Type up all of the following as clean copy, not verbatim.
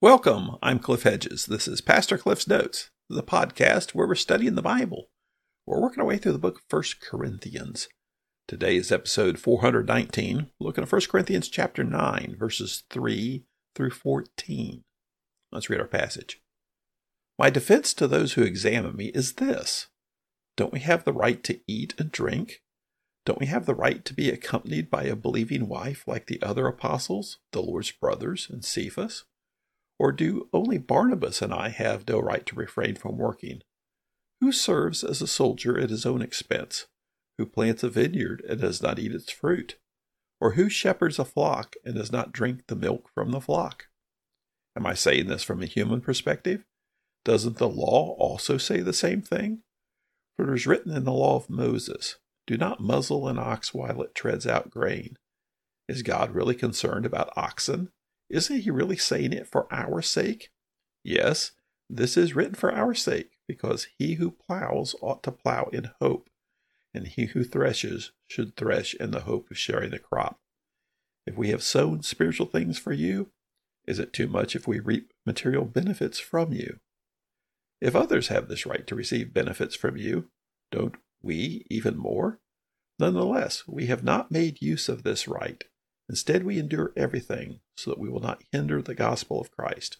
Welcome, I'm Cliff Hedges. This is Pastor Cliff's Notes, the podcast where we're studying the Bible. We're working our way through the book of 1 Corinthians. Today is episode 419, looking at 1 Corinthians chapter 9, verses 3 through 14. Let's read our passage. My defense to those who examine me is this. Don't we have the right to eat and drink? Don't we have the right to be accompanied by a believing wife like the other apostles, the Lord's brothers, and Cephas? Or do only Barnabas and I have no right to refrain from working? Who serves as a soldier at his own expense? Who plants a vineyard and does not eat its fruit? Or who shepherds a flock and does not drink the milk from the flock? Am I saying this from a human perspective? Doesn't the law also say the same thing? For it is written in the law of Moses, do not muzzle an ox while it treads out grain. Is God really concerned about oxen? Isn't he really saying it for our sake? Yes, this is written for our sake, because he who plows ought to plow in hope, and he who threshes should thresh in the hope of sharing the crop. If we have sown spiritual things for you, is it too much if we reap material benefits from you? If others have this right to receive benefits from you, don't we even more? Nonetheless, we have not made use of this right. Instead, we endure everything so that we will not hinder the gospel of Christ.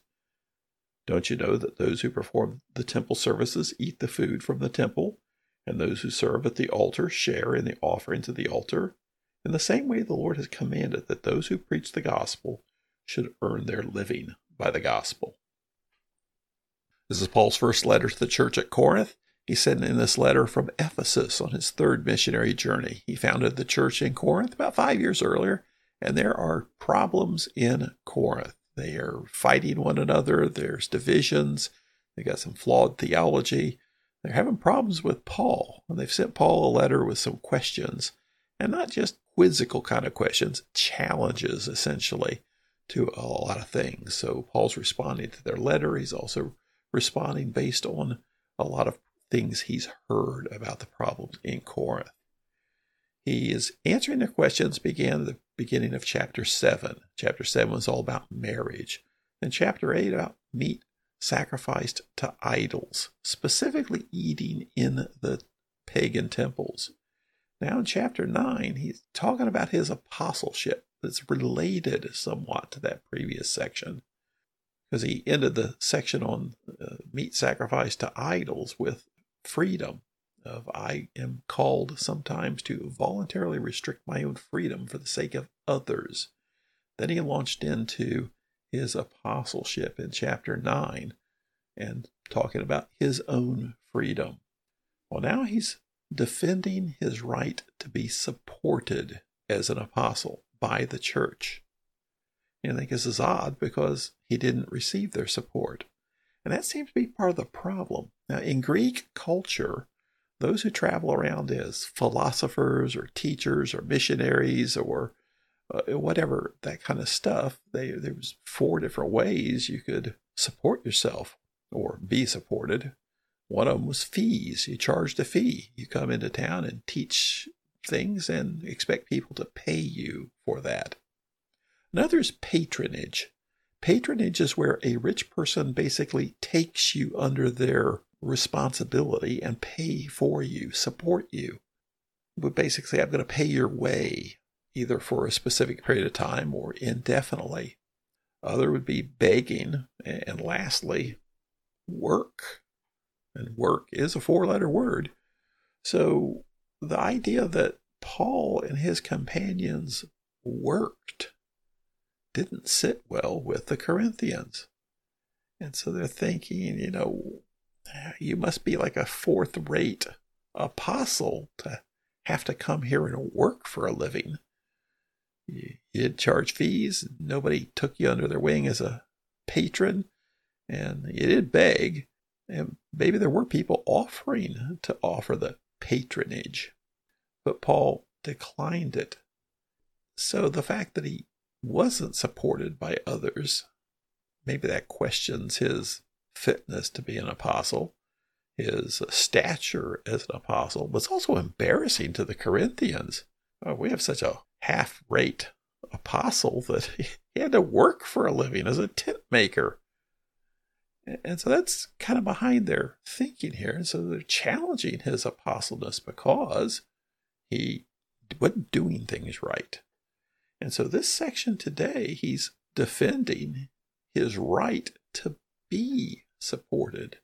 Don't you know that those who perform the temple services eat the food from the temple, and those who serve at the altar share in the offering to the altar? In the same way, the Lord has commanded that those who preach the gospel should earn their living by the gospel. This is Paul's first letter to the church at Corinth. He sent in this letter from Ephesus on his third missionary journey. He founded the church in Corinth about 5 years earlier. And there are problems in Corinth. They are fighting one another. There's divisions. They got some flawed theology. They're having problems with Paul. And they've sent Paul a letter with some questions, and not just quizzical kind of questions, challenges essentially to a lot of things. So Paul's responding to their letter. He's also responding based on a lot of things he's heard about the problems in Corinth. He is answering their questions began at the beginning of chapter 7. Chapter 7 was all about marriage. Then chapter 8 about meat sacrificed to idols, specifically eating in the pagan temples. Now in chapter 9, he's talking about his apostleship that's related somewhat to that previous section, because he ended the section on meat sacrificed to idols with freedom. I am called sometimes to voluntarily restrict my own freedom for the sake of others. Then he launched into his apostleship in chapter 9 and talking about his own freedom. Well, now he's defending his right to be supported as an apostle by the church. And I think this is odd because he didn't receive their support. And that seems to be part of the problem. Now, in Greek culture, those who travel around as philosophers or teachers or missionaries or whatever, that kind of stuff, there was 4 different ways you could support yourself or be supported. One of them was fees. You charged a fee. You come into town and teach things and expect people to pay you for that. Another is patronage. Patronage is where a rich person basically takes you under their responsibility and pay for you, support you. But basically, I'm going to pay your way, either for a specific period of time or indefinitely. Other would be begging. And lastly, work. And work is a 4-letter word. So the idea that Paul and his companions worked didn't sit well with the Corinthians. And so they're thinking, you must be like a 4th-rate apostle to have to come here and work for a living. You did charge fees. Nobody took you under their wing as a patron. And you did beg. And maybe there were people offering to offer the patronage. But Paul declined it. So the fact that he wasn't supported by others, maybe that questions his fitness to be an apostle, his stature as an apostle, but it's also embarrassing to the Corinthians. We have such a half-rate apostle that he had to work for a living as a tent maker. And so that's kind of behind their thinking here. And so they're challenging his apostleness because he wasn't doing things right. And so this section today, he's defending his right to be supported.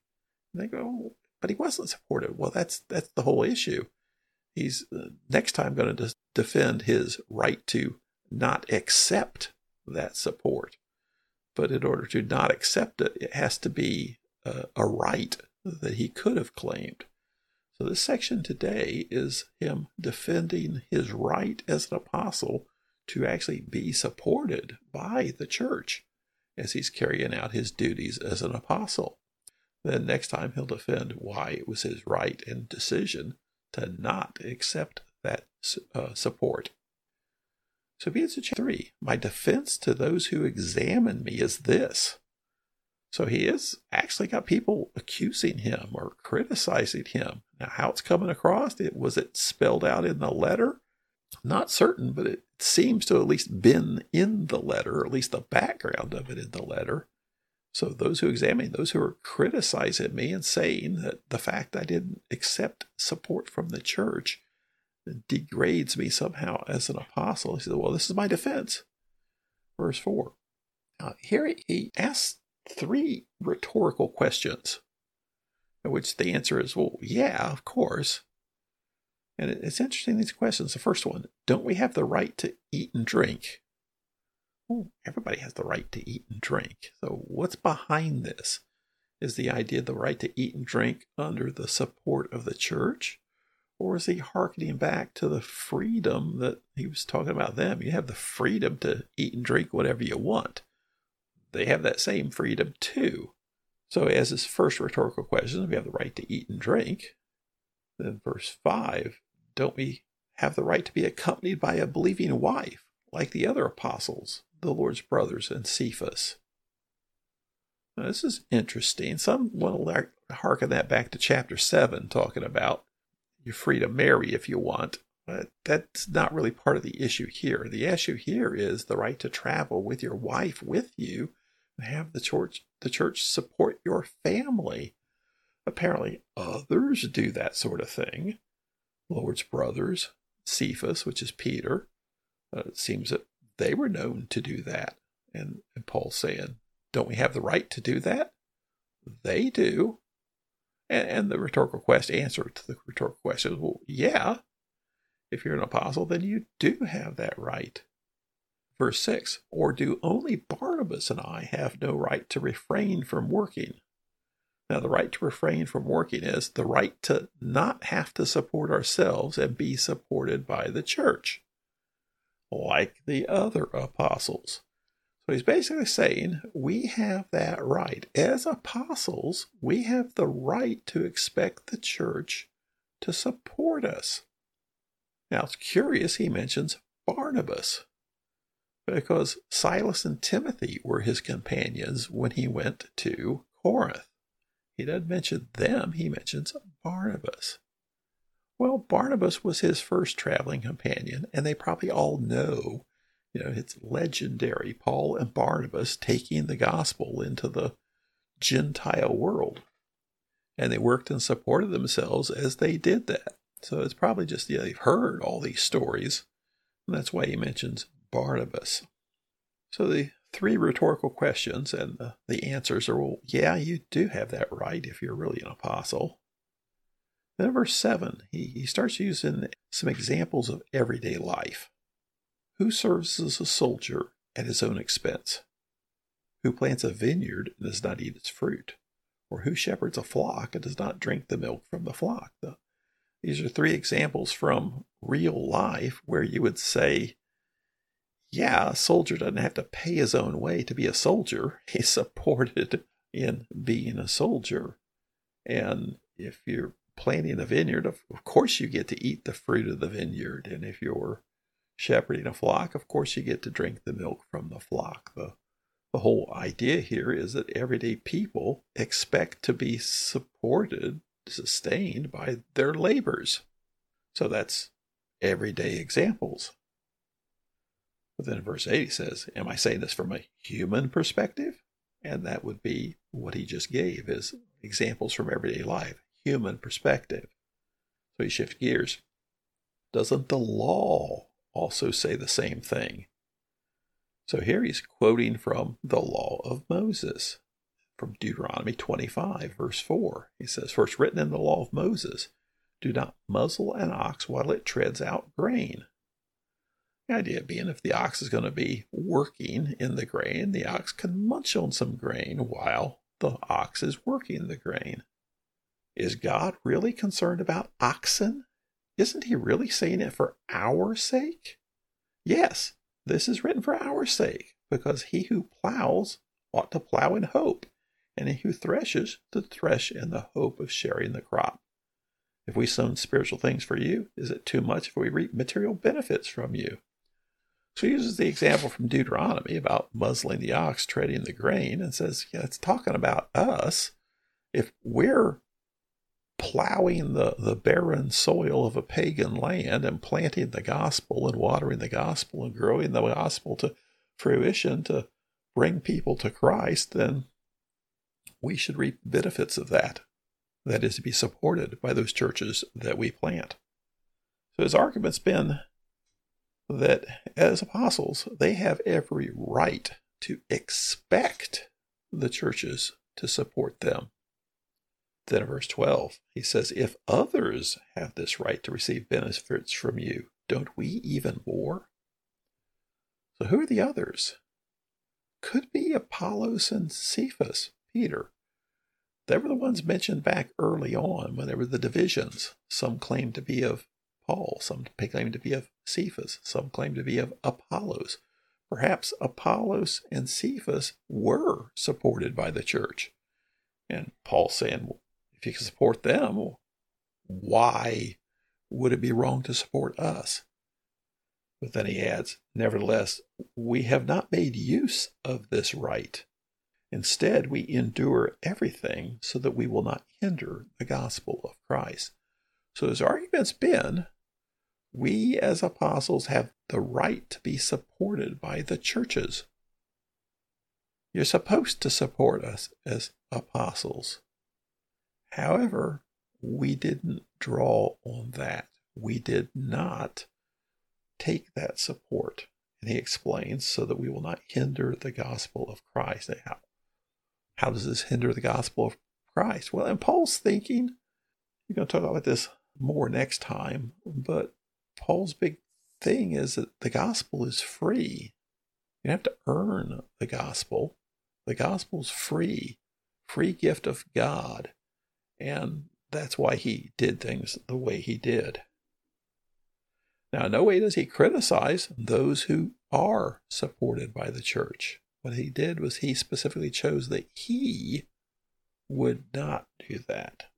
And they go, but he wasn't supported. Well, that's the whole issue. He's next time going to defend his right to not accept that support. But in order to not accept it, it has to be a right that he could have claimed. So this section today is him defending his right as an apostle to actually be supported by the church as he's carrying out his duties as an apostle. Then next time he'll defend why it was his right and decision to not accept that support. So it begins in chapter 3. My defense to those who examine me is this. So he is actually got people accusing him or criticizing him. Now, how it's coming across, was it spelled out in the letter? Not certain, but it seems to at least been in the letter, or at least the background of it in the letter. So those who examine, those who are criticizing me and saying that the fact I didn't accept support from the church degrades me somehow as an apostle. He says, well, this is my defense. Verse 4. Now, here he asks three rhetorical questions, in which the answer is, well, yeah, of course. And it's interesting, these questions. The first one, don't we have the right to eat and drink? Well, everybody has the right to eat and drink. So what's behind this? Is the idea of the right to eat and drink under the support of the church? Or is he hearkening back to the freedom that he was talking about them? You have the freedom to eat and drink whatever you want. They have that same freedom too. So as his first rhetorical question, we have the right to eat and drink. Then verse 5, don't we have the right to be accompanied by a believing wife, like the other apostles, the Lord's brothers, and Cephas? Now, this is interesting. Some want to hearken that back to chapter 7, talking about you're free to marry if you want, but that's not really part of the issue here. The issue here is the right to travel with your wife with you and have the church support your family. Apparently, others do that sort of thing. Lord's brothers, Cephas, which is Peter. It seems that they were known to do that. And Paul's saying, don't we have the right to do that? They do. And the rhetorical question, answer to the rhetorical question is, well, yeah. If you're an apostle, then you do have that right. Verse 6, or do only Barnabas and I have no right to refrain from working? Now, the right to refrain from working is the right to not have to support ourselves and be supported by the church, like the other apostles. So he's basically saying we have that right. As apostles, we have the right to expect the church to support us. Now, it's curious he mentions Barnabas, because Silas and Timothy were his companions when he went to Corinth. He doesn't mention them, he mentions Barnabas. Well, Barnabas was his first traveling companion, and they probably all know, it's legendary, Paul and Barnabas taking the gospel into the Gentile world. And they worked and supported themselves as they did that. So it's probably just, they've heard all these stories, and that's why he mentions Barnabas. So the three rhetorical questions and the answers are, well, yeah, you do have that right if you're really an apostle. Then verse 7, he starts using some examples of everyday life. Who serves as a soldier at his own expense? Who plants a vineyard and does not eat its fruit? Or who shepherds a flock and does not drink the milk from the flock? These are three examples from real life where you would say, yeah, a soldier doesn't have to pay his own way to be a soldier. He's supported in being a soldier. And if you're planting a vineyard, of course you get to eat the fruit of the vineyard. And if you're shepherding a flock, of course you get to drink the milk from the flock. The whole idea here is that everyday people expect to be supported, sustained by their labors. So that's everyday examples. But then in verse 8 he says, am I saying this from a human perspective? And that would be what he just gave, is examples from everyday life, human perspective. So you shift gears. Doesn't the law also say the same thing? So here he's quoting from the law of Moses, from Deuteronomy 25, verse 4. He says, "For it's written in the law of Moses, do not muzzle an ox while it treads out grain." The idea being, if the ox is going to be working in the grain, the ox can munch on some grain while the ox is working the grain. Is God really concerned about oxen? Isn't he really saying it for our sake? Yes, this is written for our sake, because he who plows ought to plow in hope, and he who threshes to thresh in the hope of sharing the crop. If we sown spiritual things for you, is it too much if we reap material benefits from you? So he uses the example from Deuteronomy about muzzling the ox, treading the grain, and says, yeah, it's talking about us. If we're plowing the barren soil of a pagan land and planting the gospel and watering the gospel and growing the gospel to fruition to bring people to Christ, then we should reap benefits of that. That is to be supported by those churches that we plant. So his argument's been that as apostles, they have every right to expect the churches to support them. Then in verse 12, he says, "If others have this right to receive benefits from you, don't we even more?" So who are the others? Could be Apollos and Cephas, Peter. They were the ones mentioned back early on when there were the divisions. Some claimed to be of Paul, some claimed to be of Cephas, some claimed to be of Apollos. Perhaps Apollos and Cephas were supported by the church. And Paul's saying, well, if you can support them, why would it be wrong to support us? But then he adds, "Nevertheless, we have not made use of this right. Instead, we endure everything so that we will not hinder the gospel of Christ." So his argument's been, we as apostles have the right to be supported by the churches. You're supposed to support us as apostles. However, we didn't draw on that. We did not take that support. And he explains, so that we will not hinder the gospel of Christ. How does this hinder the gospel of Christ? Well, and Paul's thinking, we're going to talk about this more next time, but Paul's big thing is that the gospel is free. You don't have to earn the gospel. The gospel's free, free gift of God. And that's why he did things the way he did. Now, in no way does he criticize those who are supported by the church. What he did was he specifically chose that he would not do that.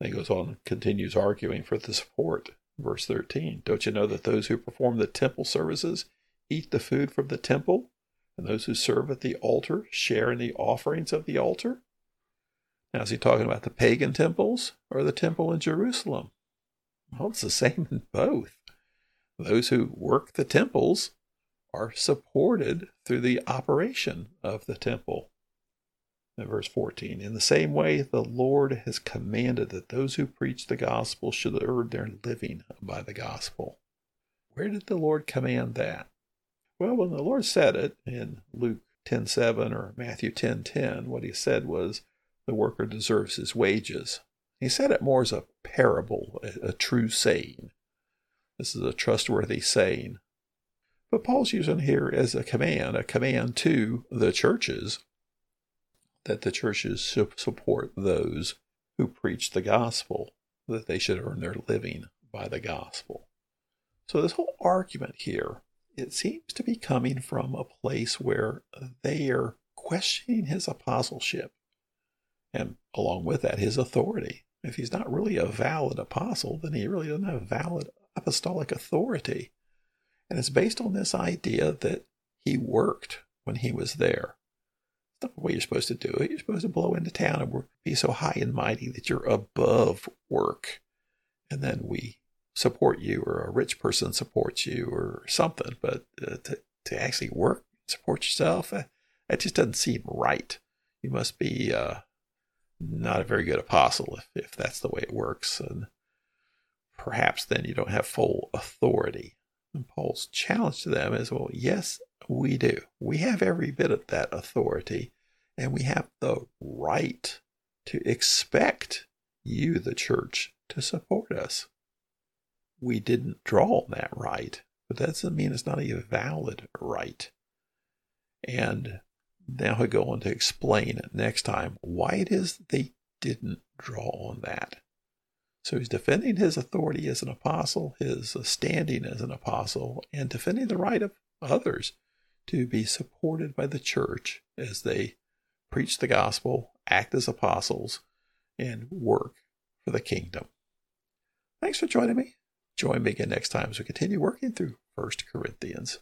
Then he goes on and continues arguing for the support. Verse 13, "Don't you know that those who perform the temple services eat the food from the temple, and those who serve at the altar share in the offerings of the altar?" Now, is he talking about the pagan temples or the temple in Jerusalem? Well, it's the same in both. Those who work the temples are supported through the operation of the temple. In verse 14, "In the same way, the Lord has commanded that those who preach the gospel should earn their living by the gospel." Where did the Lord command that? Well, when the Lord said it in Luke 10:7 or Matthew 10:10, what he said was, "The worker deserves his wages." He said it more as a parable, a true saying. This is a trustworthy saying. But Paul's using here as a command to the churches, that the churches should support those who preach the gospel, that they should earn their living by the gospel. So this whole argument here, it seems to be coming from a place where they are questioning his apostleship, and along with that, his authority. If he's not really a valid apostle, then he really doesn't have valid apostolic authority. And it's based on this idea that he worked when he was there. It's not the way you're supposed to do it. You're supposed to blow into town and be so high and mighty that you're above work. And then we support you, or a rich person supports you, or something. But to actually work, support yourself, That just doesn't seem right. You must be not a very good apostle if that's the way it works. And perhaps then you don't have full authority. And Paul's challenge to them is, well, yes, we do. We have every bit of that authority, and we have the right to expect you, the church, to support us. We didn't draw on that right, but that doesn't mean it's not a valid right. And now he'll go on to explain next time why it is that they didn't draw on that. So he's defending his authority as an apostle, his standing as an apostle, and defending the right of others to be supported by the church as they preach the gospel, act as apostles, and work for the kingdom. Thanks for joining me. Join me again next time as we continue working through 1 Corinthians.